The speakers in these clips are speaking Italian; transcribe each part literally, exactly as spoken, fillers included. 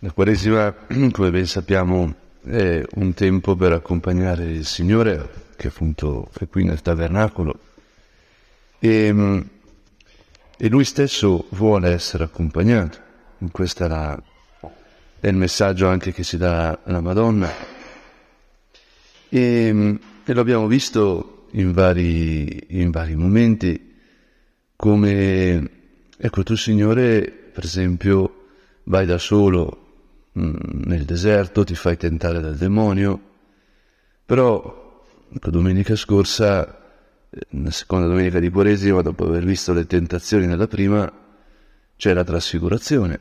La Quaresima, come ben sappiamo, è un tempo per accompagnare il Signore, che appunto è qui nel tabernacolo, e, e Lui stesso vuole essere accompagnato. Questo è, la, è il messaggio anche che ci dà la Madonna. E, e lo abbiamo visto in vari, in vari momenti, come, ecco, tu Signore, per esempio, vai da solo nel deserto, ti fai tentare dal demonio, però ecco, domenica scorsa, la seconda domenica di Quaresima, dopo aver visto le tentazioni nella prima, c'è la trasfigurazione.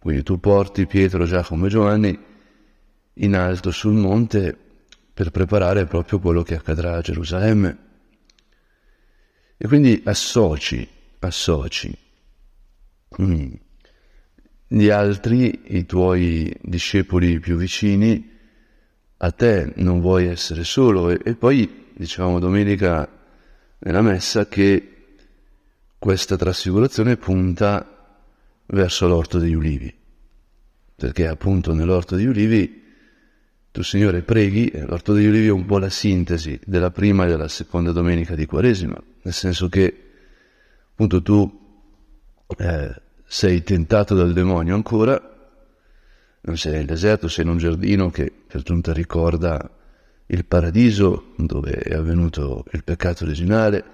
Quindi tu porti Pietro, Giacomo e Giovanni in alto sul monte per preparare proprio quello che accadrà a Gerusalemme. E quindi associ, associ mm. gli altri, i tuoi discepoli più vicini, a te, non vuoi essere solo. E, e poi, dicevamo domenica nella Messa, che questa trasfigurazione punta verso l'Orto degli Ulivi, perché appunto nell'Orto degli Ulivi tu Signore preghi, e l'Orto degli Ulivi è un po' la sintesi della prima e della seconda domenica di Quaresima, nel senso che appunto tu... Eh, sei tentato dal demonio ancora, non sei nel deserto, sei in un giardino che per giunta ricorda il paradiso dove è avvenuto il peccato originale.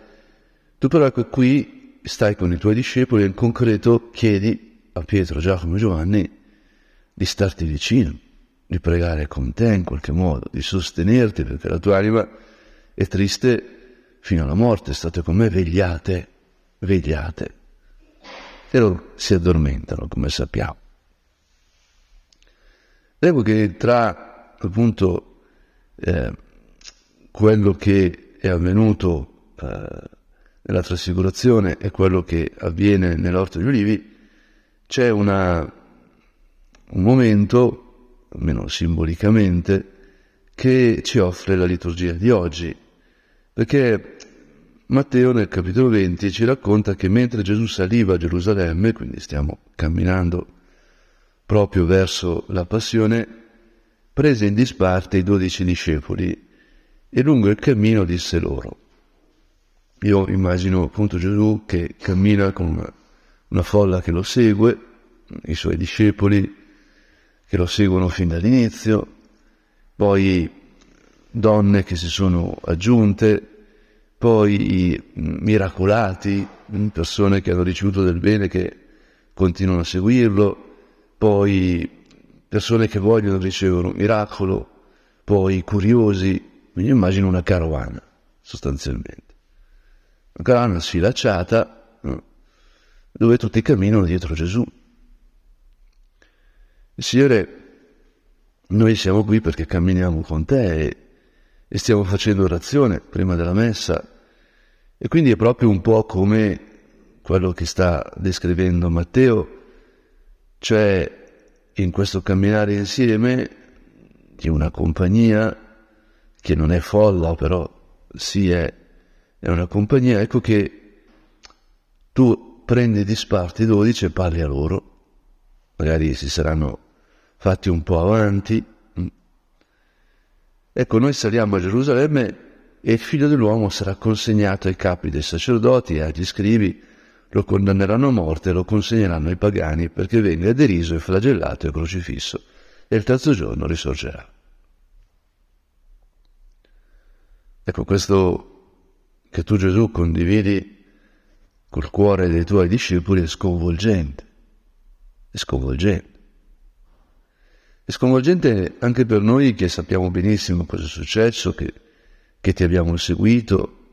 Tu però ecco qui stai con i tuoi discepoli e in concreto chiedi a Pietro, Giacomo e Giovanni di starti vicino, di pregare con te in qualche modo, di sostenerti, perché la tua anima è triste fino alla morte. State con me, vegliate, vegliate. E loro si addormentano, come sappiamo. Ecco che tra appunto eh, quello che è avvenuto eh, nella trasfigurazione e quello che avviene nell'Orto degli Ulivi c'è una, un momento, almeno simbolicamente, che ci offre la liturgia di oggi, perché Matteo nel capitolo venti ci racconta che mentre Gesù saliva a Gerusalemme, quindi stiamo camminando proprio verso la passione, prese in disparte i dodici discepoli e lungo il cammino disse loro. Io immagino appunto Gesù che cammina con una, una folla che lo segue, i suoi discepoli che lo seguono fin dall'inizio, poi donne che si sono aggiunte, poi i miracolati, persone che hanno ricevuto del bene che continuano a seguirlo, poi persone che vogliono ricevere un miracolo, poi curiosi. Quindi immagino una carovana, sostanzialmente. Una carovana sfilacciata, dove tutti camminano dietro Gesù. Signore, noi siamo qui perché camminiamo con te e, e stiamo facendo orazione prima della Messa. E quindi è proprio un po' come quello che sta descrivendo Matteo, cioè in questo camminare insieme di una compagnia che non è folla, però sì è, è una compagnia, ecco che tu prendi di sparte i dodici e parli a loro, magari si saranno fatti un po' avanti. Ecco, noi saliamo a Gerusalemme e il figlio dell'uomo sarà consegnato ai capi dei sacerdoti e agli scribi, lo condanneranno a morte e lo consegneranno ai pagani perché venne deriso e flagellato e crocifisso e il terzo giorno risorgerà. Ecco, questo che tu Gesù condividi col cuore dei tuoi discepoli è sconvolgente, è sconvolgente. È sconvolgente anche per noi che sappiamo benissimo cosa è successo, che che ti abbiamo seguito,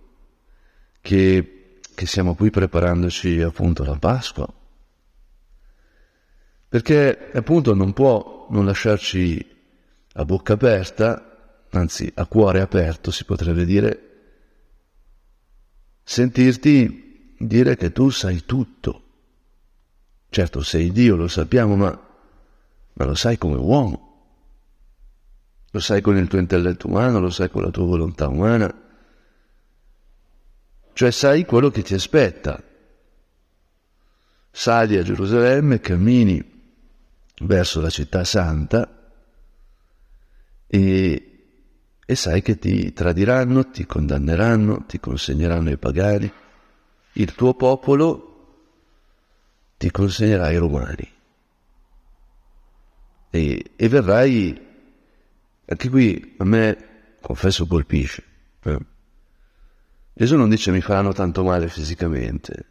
che, che siamo qui preparandoci appunto alla Pasqua. Perché appunto non può non lasciarci a bocca aperta, anzi a cuore aperto si potrebbe dire, sentirti dire che tu sai tutto. Certo, sei Dio, lo sappiamo, ma, ma lo sai come uomo. Lo sai con il tuo intelletto umano, lo sai con la tua volontà umana. Cioè sai quello che ti aspetta. Sali a Gerusalemme, cammini verso la città santa e, e sai che ti tradiranno, ti condanneranno, ti consegneranno ai pagani, il tuo popolo ti consegnerà ai romani e, e verrai. Anche qui a me, confesso, colpisce. Eh. Gesù non dice mi faranno tanto male fisicamente,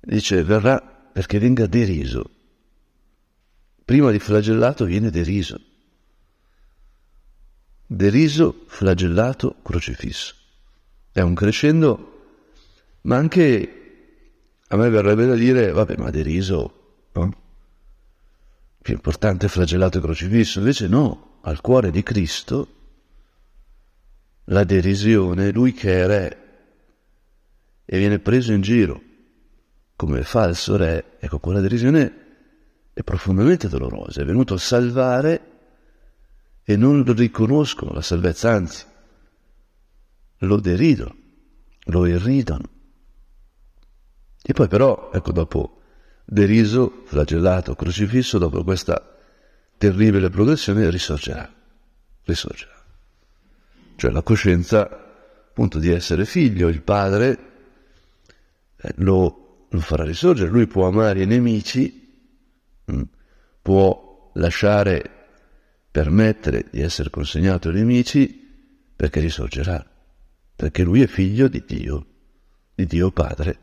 dice verrà perché venga deriso. Prima di flagellato viene deriso. Deriso, flagellato, crocifisso. È un crescendo, ma anche a me verrebbe da dire, vabbè, ma deriso, no? Più importante è flagellato e crocifisso. Invece no, al cuore di Cristo la derisione, lui che è re e viene preso in giro come falso re, ecco, quella derisione è profondamente dolorosa, è venuto a salvare e non riconoscono la salvezza, anzi, lo deridono, lo irridono. E poi però, ecco, dopo deriso, flagellato, crocifisso, dopo questa terribile progressione risorgerà, risorgerà. Cioè la coscienza, appunto, di essere figlio, il padre eh, lo, lo farà risorgere, lui può amare i nemici, mh, può lasciare, permettere di essere consegnato ai nemici perché risorgerà, perché lui è figlio di Dio, di Dio Padre,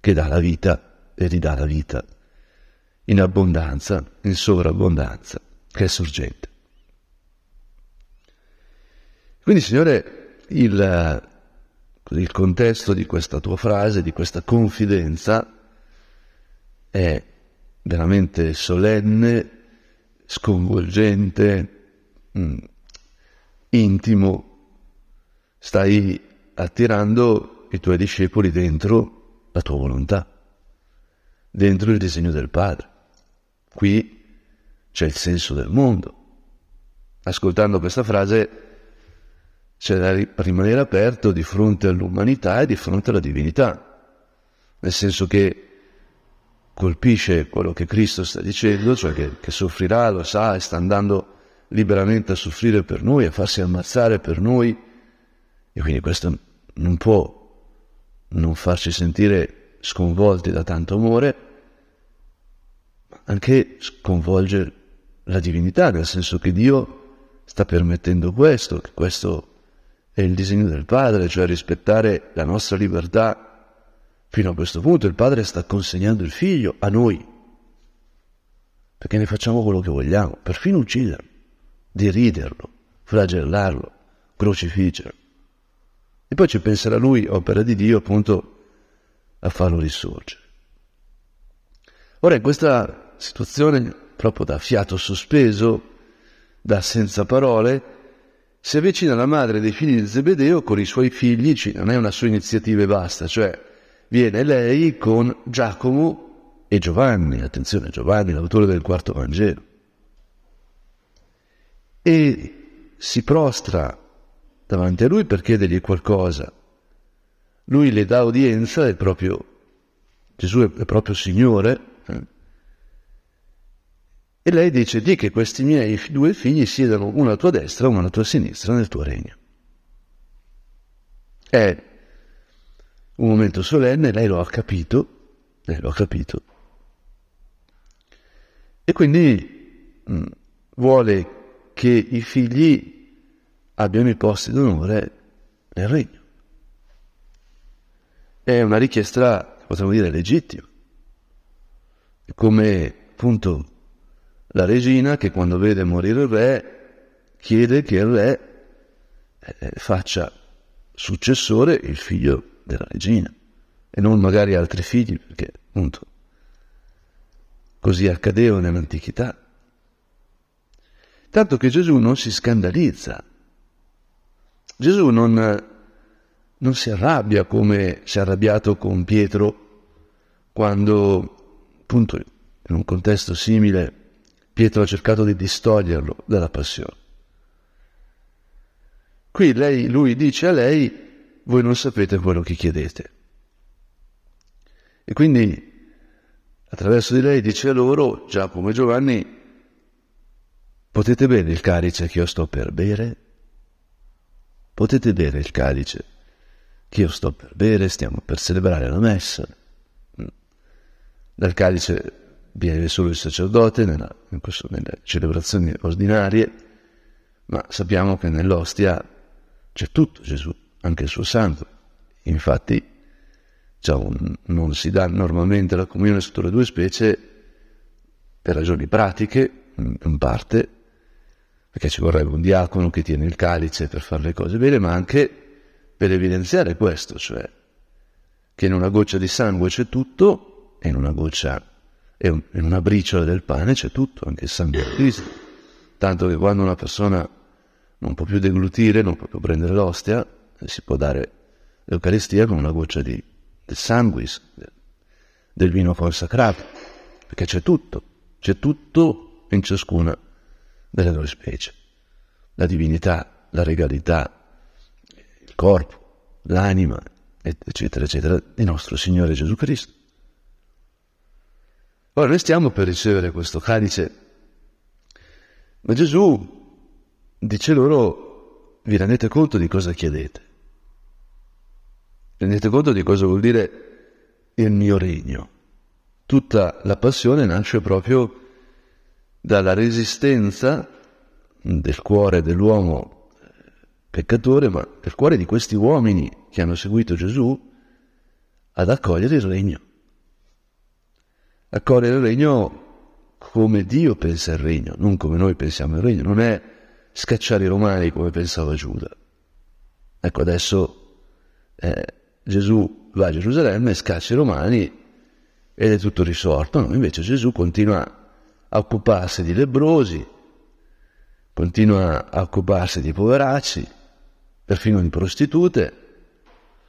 che dà la vita e ridà la vita in abbondanza, in sovrabbondanza, che è sorgente. Quindi, Signore, il, il contesto di questa tua frase, di questa confidenza, è veramente solenne, sconvolgente, mh, intimo. Stai attirando i tuoi discepoli dentro la tua volontà, dentro il disegno del Padre. Qui c'è il senso del mondo. Ascoltando questa frase, c'è da rimanere aperto di fronte all'umanità e di fronte alla divinità, nel senso che colpisce quello che Cristo sta dicendo, cioè che, che soffrirà, lo sa, e sta andando liberamente a soffrire per noi, a farsi ammazzare per noi, e quindi questo non può non farci sentire sconvolti da tanto amore, ma anche sconvolgere la divinità, nel senso che Dio sta permettendo questo, che questo è il disegno del Padre, cioè rispettare la nostra libertà. Fino a questo punto il Padre sta consegnando il Figlio a noi, perché ne facciamo quello che vogliamo, perfino ucciderlo, deriderlo, flagellarlo, crocifiggerlo. E poi ci penserà Lui, opera di Dio, appunto, a farlo risorgere. Ora, in questa situazione, proprio da fiato sospeso, da senza parole, si avvicina la madre dei figli di Zebedeo con i suoi figli, non è una sua iniziativa e basta, cioè viene lei con Giacomo e Giovanni, attenzione, Giovanni, l'autore del quarto Vangelo, e si prostra davanti a lui per chiedergli qualcosa. Lui le dà udienza, è proprio Gesù, è proprio Signore, eh? E lei dice, di che questi miei due figli siedano uno alla tua destra e uno alla tua sinistra nel tuo regno. È un momento solenne, lei lo ha capito, lei lo ha capito, e quindi mh, vuole che i figli abbiano i posti d'onore nel regno. È una richiesta, potremmo dire, legittima. È come, appunto, la regina che quando vede morire il re chiede che il re eh, faccia successore il figlio della regina e non magari altri figli, perché appunto così accadeva nell'antichità. Tanto che Gesù non si scandalizza, Gesù non, non si arrabbia come si è arrabbiato con Pietro quando, appunto, in un contesto simile Pietro ha cercato di distoglierlo dalla passione. Qui lei, lui dice a lei, voi non sapete quello che chiedete. E quindi Attraverso di lei dice loro, Giacomo e Giovanni, potete bere il calice che io sto per bere? Potete bere il calice che io sto per bere? Stiamo per celebrare la messa. Dal calice viene solo il sacerdote nella, in questo, nelle celebrazioni ordinarie, ma sappiamo che nell'ostia c'è tutto Gesù, anche il suo sangue. Infatti cioè un, non si dà normalmente la comunione sotto le due specie per ragioni pratiche, in parte, perché ci vorrebbe un diacono che tiene il calice per fare le cose bene, ma anche per evidenziare questo, cioè che in una goccia di sangue c'è tutto e in una goccia e un, in una briciola del pane c'è tutto, anche il sangue di Cristo. Tanto che quando una persona non può più deglutire, non può più prendere l'ostia, si può dare l'Eucaristia con una goccia di del sanguis, del vino consacrato, perché c'è tutto, c'è tutto in ciascuna delle due specie. La divinità, la regalità, il corpo, l'anima, eccetera, eccetera, di nostro Signore Gesù Cristo. Ora noi stiamo per ricevere questo calice, ma Gesù dice loro, vi rendete conto di cosa chiedete? Rendete conto di cosa vuol dire il mio regno. Tutta la passione nasce proprio dalla resistenza del cuore dell'uomo peccatore, ma del cuore di questi uomini che hanno seguito Gesù ad accogliere il regno. Accogliere il regno come Dio pensa il regno, non come noi pensiamo il regno. Non è scacciare i romani come pensava Giuda. Ecco, adesso eh, Gesù va a Gerusalemme e scaccia i romani ed è tutto risorto, no? Invece Gesù continua a occuparsi di lebbrosi, continua a occuparsi di poveracci, perfino di prostitute,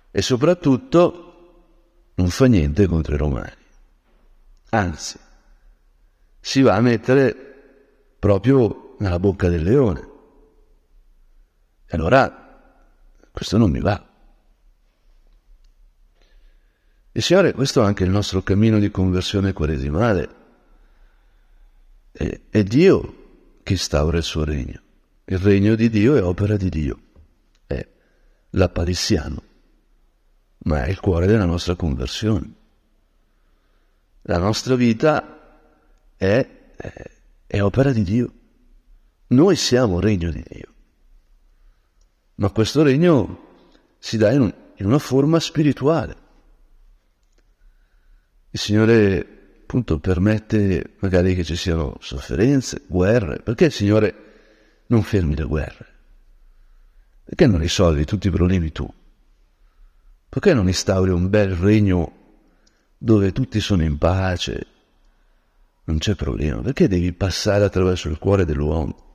e soprattutto non fa niente contro i romani. Anzi, si va a mettere proprio nella bocca del leone. E allora questo non mi va. E Signore, questo è anche il nostro cammino di conversione quaresimale. È, è Dio che instaura il suo regno. Il regno di Dio è opera di Dio. È l'appariziano, ma è il cuore della nostra conversione. La nostra vita è, è, è opera di Dio. Noi siamo regno di Dio. Ma questo regno si dà in, un, in una forma spirituale. Il Signore appunto permette magari che ci siano sofferenze, guerre. Perché il Signore non fermi le guerre? Perché non risolvi tutti i problemi tu? Perché non instauri un bel regno dove tutti sono in pace? Non c'è problema. Perché devi passare attraverso il cuore dell'uomo?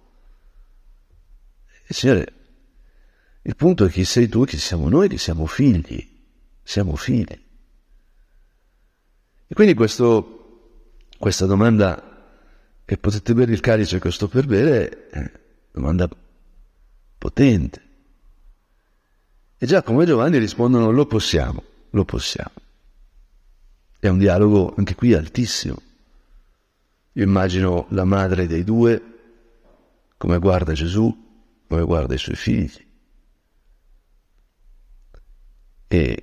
Il Signore, il punto è chi sei tu, chi siamo noi, che siamo figli. Siamo figli. E quindi questo, questa domanda che potete bere il calice che sto per bere è una domanda potente. E Giacomo e Giovanni rispondono lo possiamo, lo possiamo. È un dialogo anche qui altissimo. Io immagino la madre dei due, come guarda Gesù, come guarda i suoi figli. E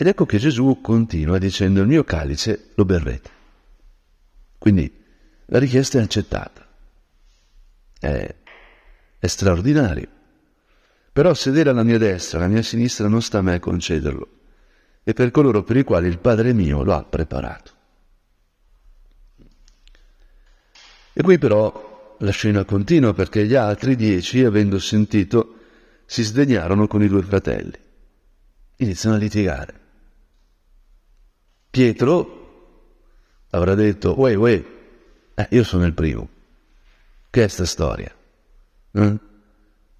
Ed ecco che Gesù continua dicendo il mio calice lo berrete. Quindi la richiesta è accettata. È, è straordinario. Però sedere alla mia destra, alla mia sinistra non sta a me concederlo. E per coloro per i quali il Padre mio lo ha preparato. E qui però la scena continua perché gli altri dieci, avendo sentito, si sdegnarono con i due fratelli. Iniziano a litigare. Pietro avrà detto, uè, uè, eh, io sono il primo. Che è sta storia? Eh?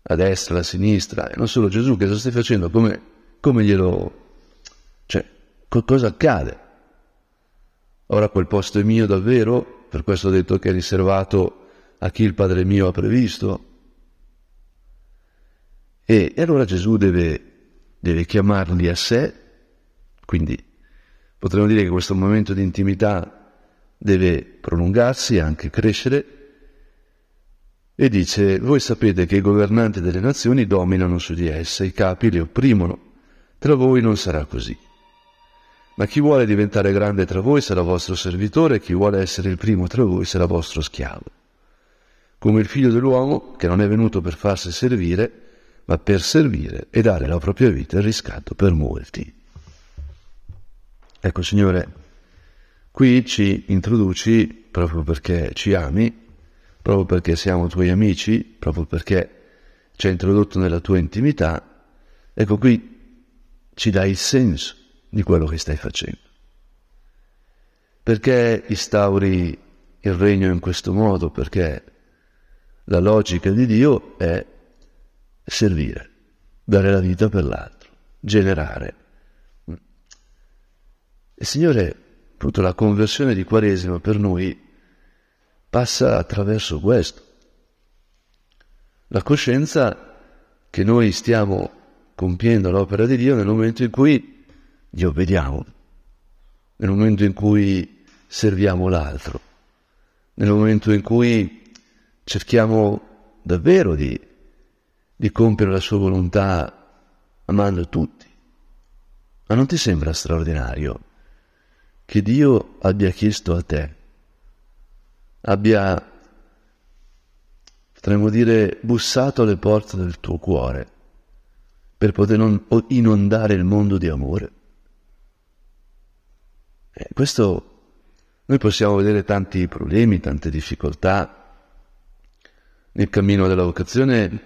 A destra, a sinistra, e non solo Gesù, che cosa stai facendo? Come, come glielo... Cioè, co- cosa accade? Ora quel posto è mio davvero? Per questo ho detto che è riservato a chi il Padre mio ha previsto? E, e allora Gesù deve, deve chiamarli a sé, quindi Potremmo dire che questo momento di intimità deve prolungarsi, anche crescere, e dice: voi sapete che i governanti delle nazioni dominano su di esse, i capi le opprimono, tra voi non sarà così. Ma chi vuole diventare grande tra voi sarà vostro servitore, chi vuole essere il primo tra voi sarà vostro schiavo. Come il figlio dell'uomo, che non è venuto per farsi servire, ma per servire e dare la propria vita in riscatto per molti. Ecco, Signore, qui ci introduci proprio perché ci ami, proprio perché siamo tuoi amici, proprio perché ci hai introdotto nella tua intimità. Ecco, qui ci dai il senso di quello che stai facendo. Perché instauri il regno in questo modo? Perché la logica di Dio è servire, dare la vita per l'altro, generare. E Signore, appunto, la conversione di Quaresima per noi passa attraverso questo. La coscienza che noi stiamo compiendo l'opera di Dio nel momento in cui gli obbediamo, nel momento in cui serviamo l'altro, nel momento in cui cerchiamo davvero di, di compiere la sua volontà amando tutti. Ma non ti sembra straordinario che Dio abbia chiesto a te, abbia, potremmo dire, bussato alle porte del tuo cuore per poter non inondare il mondo di amore? Eh, questo, noi possiamo vedere tanti problemi, tante difficoltà. Nel cammino della vocazione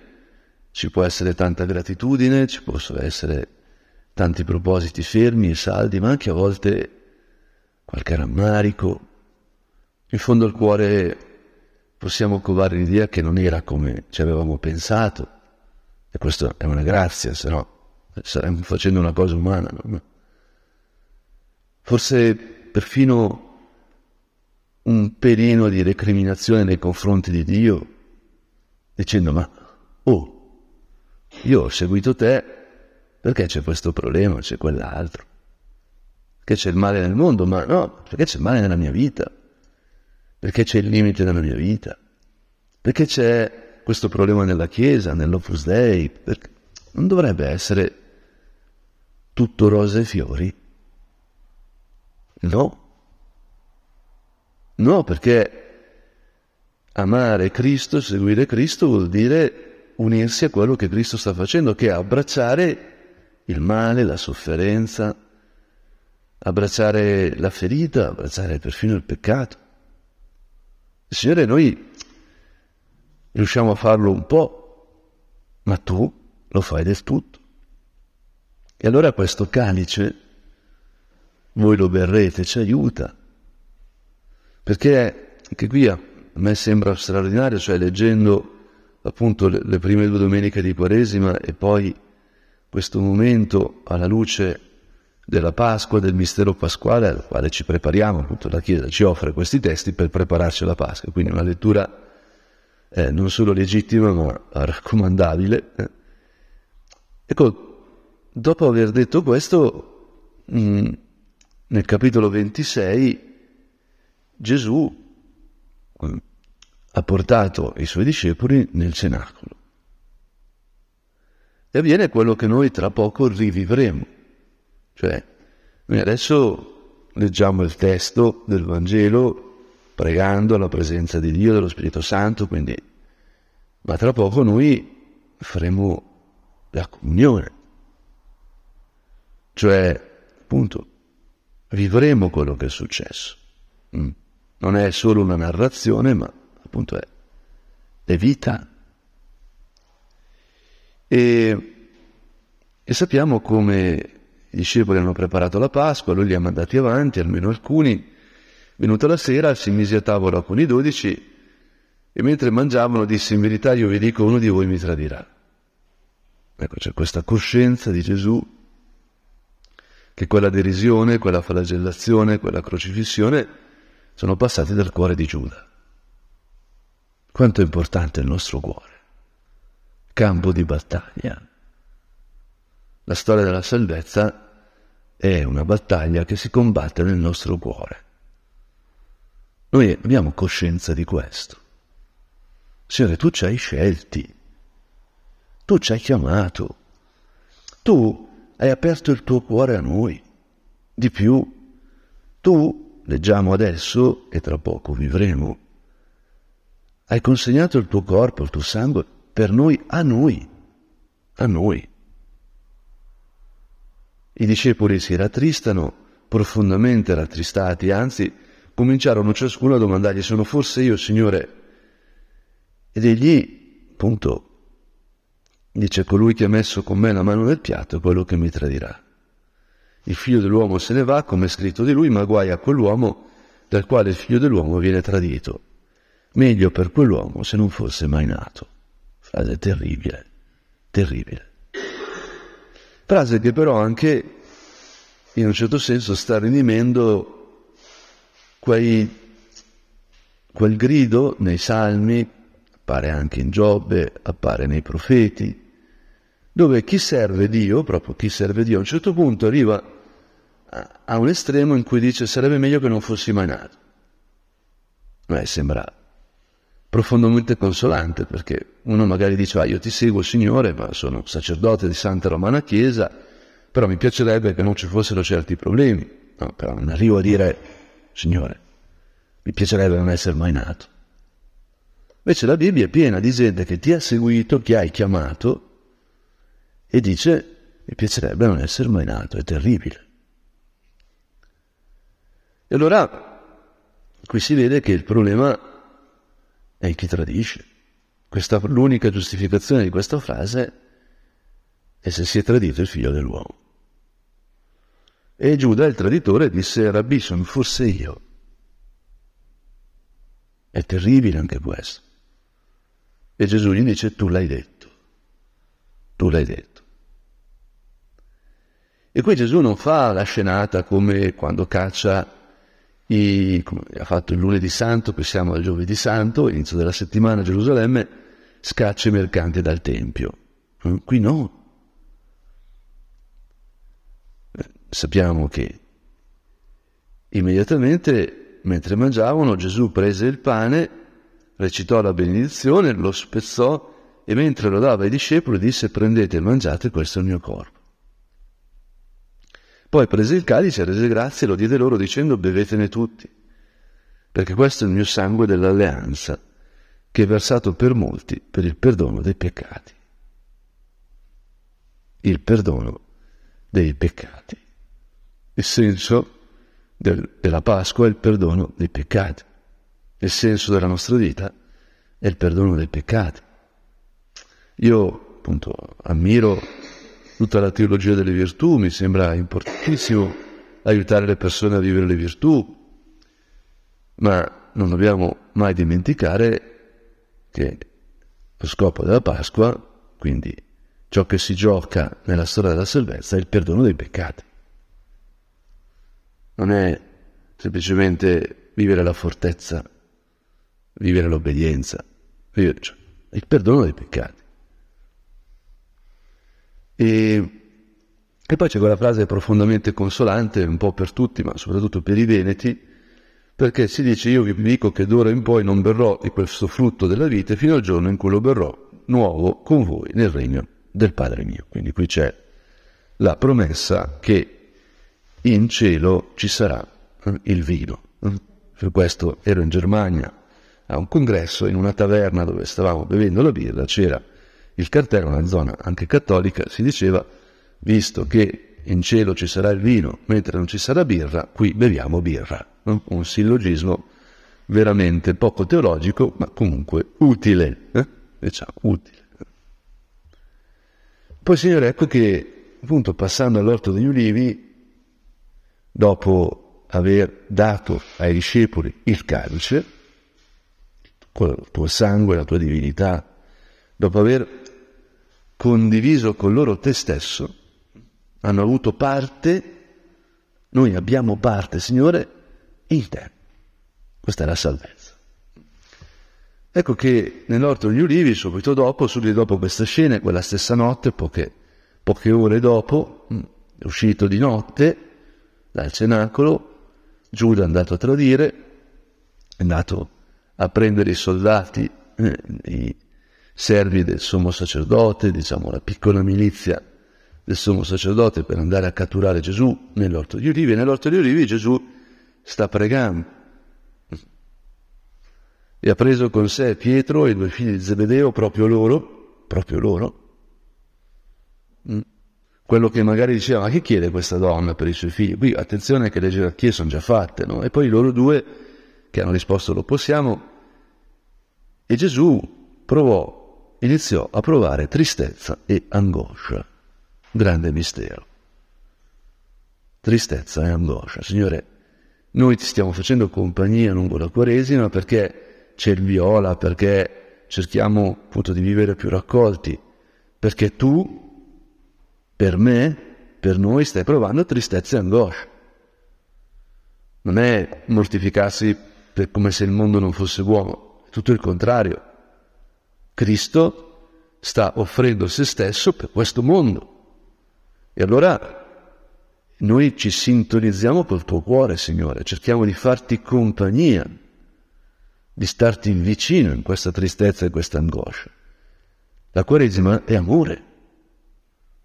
ci può essere tanta gratitudine, ci possono essere tanti propositi fermi e saldi, ma anche a volte qualche rammarico. In fondo al cuore possiamo covare l'idea che non era come ci avevamo pensato, e questa è una grazia, se no saremmo facendo una cosa umana, no? Forse perfino un pelino di recriminazione nei confronti di Dio, dicendo: ma oh, io ho seguito te, perché c'è questo problema, c'è quell'altro, perché c'è il male nel mondo, ma no, perché c'è il male nella mia vita, perché c'è il limite nella mia vita, perché c'è questo problema nella Chiesa, nell'Opus Dei, perché non dovrebbe essere tutto rose e fiori. No, no, perché amare Cristo, seguire Cristo vuol dire unirsi a quello che Cristo sta facendo, che è abbracciare il male, la sofferenza, abbracciare la ferita, abbracciare perfino il peccato. Signore, noi riusciamo a farlo un po', ma tu lo fai del tutto. E allora questo calice voi lo berrete, ci aiuta. Perché anche qui a me sembra straordinario, cioè leggendo appunto le, le prime due domeniche di Quaresima e poi questo momento alla luce della Pasqua, del mistero pasquale al quale ci prepariamo, appunto la Chiesa ci offre questi testi per prepararci alla Pasqua, quindi una lettura eh, non solo legittima ma raccomandabile. Ecco, dopo aver detto questo, mh, nel capitolo ventisei Gesù ha portato i suoi discepoli nel cenacolo e avviene quello che noi tra poco rivivremo. Cioè, noi adesso leggiamo il testo del Vangelo pregando alla presenza di Dio, dello Spirito Santo, quindi, ma tra poco noi faremo la comunione, cioè appunto vivremo quello che è successo. Mm. Non è solo una narrazione, ma appunto è, è vita. E, e sappiamo come i discepoli hanno preparato la Pasqua, lui li ha mandati avanti, almeno alcuni. Venuta la sera, si mise a tavola con i dodici e mentre mangiavano disse: in verità io vi dico, uno di voi mi tradirà. Ecco, c'è questa coscienza di Gesù che quella derisione, quella flagellazione, quella crocifissione sono passati dal cuore di Giuda. Quanto è importante il nostro cuore, campo di battaglia. La storia della salvezza È una battaglia che si combatte nel nostro cuore. Noi abbiamo coscienza di questo. Signore, tu ci hai scelti, tu ci hai chiamato, tu hai aperto il tuo cuore a noi. Di più, tu, leggiamo adesso, e tra poco vivremo, hai consegnato il tuo corpo, il tuo sangue, per noi, a noi, a noi. I discepoli si rattristano, profondamente rattristati, anzi, cominciarono ciascuno a domandargli: sono forse io, Signore? Ed egli, appunto, dice: colui che ha messo con me la mano nel piatto è quello che mi tradirà. Il figlio dell'uomo se ne va, come è scritto di lui, ma guai a quell'uomo dal quale il figlio dell'uomo viene tradito. Meglio per quell'uomo se non fosse mai nato. Frase terribile, terribile. Frase che però anche, in un certo senso, sta redimendo quei, quel grido nei Salmi, appare anche in Giobbe, appare nei Profeti, dove chi serve Dio, proprio chi serve Dio, a un certo punto arriva a un estremo in cui dice: sarebbe meglio che non fossi mai nato. Eh, sembra profondamente consolante, perché uno magari dice: ah, io ti seguo, Signore, ma sono sacerdote di Santa Romana Chiesa, però mi piacerebbe che non ci fossero certi problemi. No, però non arrivo a dire: Signore, mi piacerebbe non essere mai nato. Invece la Bibbia è piena di gente che ti ha seguito, che hai chiamato, e dice: mi piacerebbe non essere mai nato, è terribile. E allora qui si vede che il problema è in chi tradisce. Questa, l'unica giustificazione di questa frase è se si è tradito il figlio dell'uomo. E Giuda, il traditore, disse: Rabbì, sono forse io. È terribile anche questo. E Gesù gli dice: tu l'hai detto, tu l'hai detto. E qui Gesù non fa la scenata come quando caccia, i, come ha fatto il lunedì santo, qui siamo al giovedì santo, inizio della settimana a Gerusalemme, scaccia i mercanti dal Tempio. Qui no. Sappiamo che immediatamente, mentre mangiavano, Gesù prese il pane, recitò la benedizione, lo spezzò e mentre lo dava ai discepoli disse: prendete e mangiate, questo è il mio corpo. Poi prese il calice, rese grazie e lo diede loro dicendo: bevetene tutti, perché questo è il mio sangue dell'alleanza, che è versato per molti per il perdono dei peccati. Il perdono dei peccati. Il senso del, della Pasqua è il perdono dei peccati. Il senso della nostra vita è il perdono dei peccati. Io, appunto, ammiro tutta la teologia delle virtù, mi sembra importantissimo aiutare le persone a vivere le virtù, ma non dobbiamo mai dimenticare che lo scopo della Pasqua, quindi ciò che si gioca nella storia della salvezza, è il perdono dei peccati. Non è semplicemente vivere la fortezza, vivere l'obbedienza, vivere, cioè, il perdono dei peccati. E, e poi c'è quella frase profondamente consolante, un po' per tutti, ma soprattutto per i veneti, perché si dice: io vi dico che d'ora in poi non berrò di questo frutto della vite fino al giorno in cui lo berrò nuovo con voi nel regno del Padre mio. Quindi qui c'è la promessa che in cielo ci sarà il vino. Per questo ero in Germania a un congresso, in una taverna dove stavamo bevendo la birra, c'era il cartello, una zona anche cattolica, si diceva: visto che in cielo ci sarà il vino mentre non ci sarà birra, qui beviamo birra. Un sillogismo veramente poco teologico, ma comunque utile. Eh? Diciamo, utile. Poi, Signore, ecco che, appunto, passando all'Orto degli Ulivi, dopo aver dato ai discepoli il calice, con il tuo sangue, la tua divinità, dopo aver condiviso con loro te stesso, hanno avuto parte, noi abbiamo parte, Signore, in te. Questa è la salvezza. Ecco che nell'Orto degli Ulivi, subito dopo, subito dopo questa scena, quella stessa notte, poche, poche ore dopo, è uscito di notte, dal cenacolo. Giuda è andato a tradire, è andato a prendere i soldati, eh, i servi del sommo sacerdote, diciamo la piccola milizia del sommo sacerdote, per andare a catturare Gesù nell'orto di Olivi. E nell'orto di Olivi Gesù sta pregando e ha preso con sé Pietro e i due figli di Zebedeo, proprio loro, proprio loro, quello che magari diceva: ma che chiede questa donna per i suoi figli? Qui attenzione che le gerarchie sono già fatte, no? E poi loro due che hanno risposto: lo possiamo. E Gesù provò, iniziò a provare tristezza e angoscia. Grande mistero. Tristezza e angoscia. Signore, noi ti stiamo facendo compagnia lungo la Quaresima perché c'è il viola, perché cerchiamo appunto di vivere più raccolti, perché tu per me, per noi, stai provando tristezza e angoscia. Non è mortificarsi per come se il mondo non fosse buono, è tutto il contrario. Cristo sta offrendo se stesso per questo mondo. E allora noi ci sintonizziamo col tuo cuore, Signore, cerchiamo di farti compagnia, di starti vicino in questa tristezza e questa angoscia. La Quaresima è amore.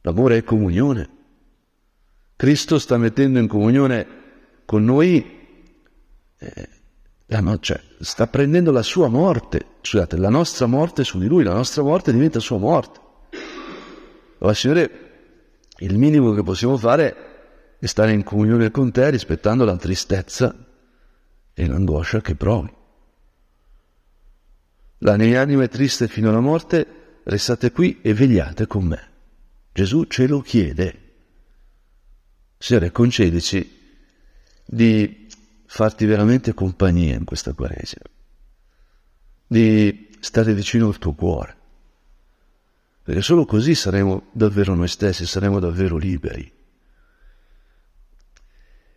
L'amore è comunione. Cristo sta mettendo in comunione con noi, eh, la no, cioè, sta prendendo la sua morte, scusate, la nostra morte su di lui, la nostra morte diventa sua morte. Ma Signore, il minimo che possiamo fare è stare in comunione con te, rispettando la tristezza e l'angoscia che provi. La mia anima è triste fino alla morte, restate qui e vegliate con me. Gesù ce lo chiede. Signore, concedici di farti veramente compagnia in questa Quaresima, di stare vicino al tuo cuore, perché solo così saremo davvero noi stessi, saremo davvero liberi.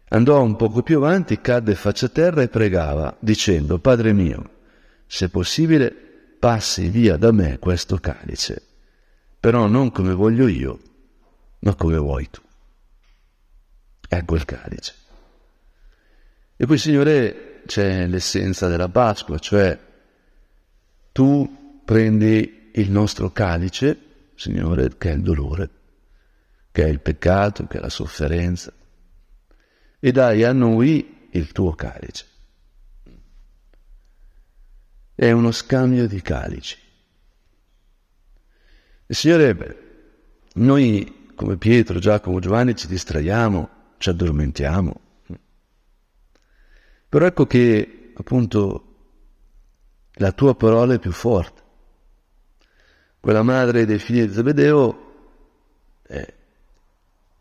Andò un poco più avanti, cadde faccia a terra e pregava, dicendo: Padre mio, se possibile, passi via da me questo calice. Però non come voglio io, ma come vuoi tu. Ecco il calice. E poi, Signore, c'è l'essenza della Pasqua, cioè tu prendi il nostro calice, Signore, che è il dolore, che è il peccato, che è la sofferenza, e dai a noi il tuo calice. È uno scambio di calici. Signore, noi come Pietro, Giacomo, Giovanni ci distraiamo, ci addormentiamo. Però ecco che appunto la tua parola è più forte. Quella madre dei figli di Zebedeo eh,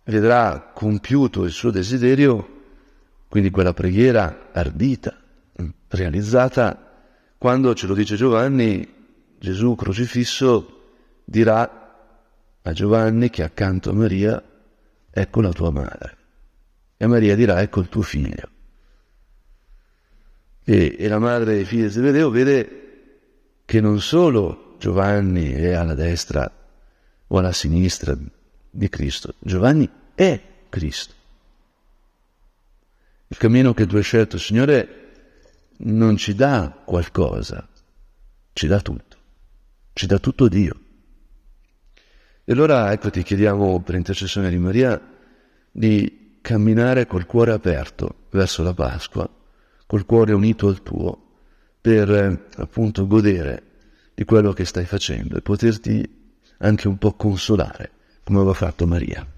vedrà compiuto il suo desiderio, quindi quella preghiera ardita, realizzata, quando ce lo dice Giovanni, Gesù crocifisso dirà a Giovanni che accanto a Maria ecco la tua madre, e Maria dirà ecco il tuo figlio, e, e la madre dei figli di Zebedeo vede che non solo Giovanni è alla destra o alla sinistra di Cristo, Giovanni è Cristo. Il cammino che tu hai scelto, Signore, non ci dà qualcosa, ci dà tutto, ci dà tutto Dio. E allora ecco, ti chiediamo per intercessione di Maria di camminare col cuore aperto verso la Pasqua, col cuore unito al tuo, per eh, appunto godere di quello che stai facendo e poterti anche un po' consolare, come aveva fatto Maria.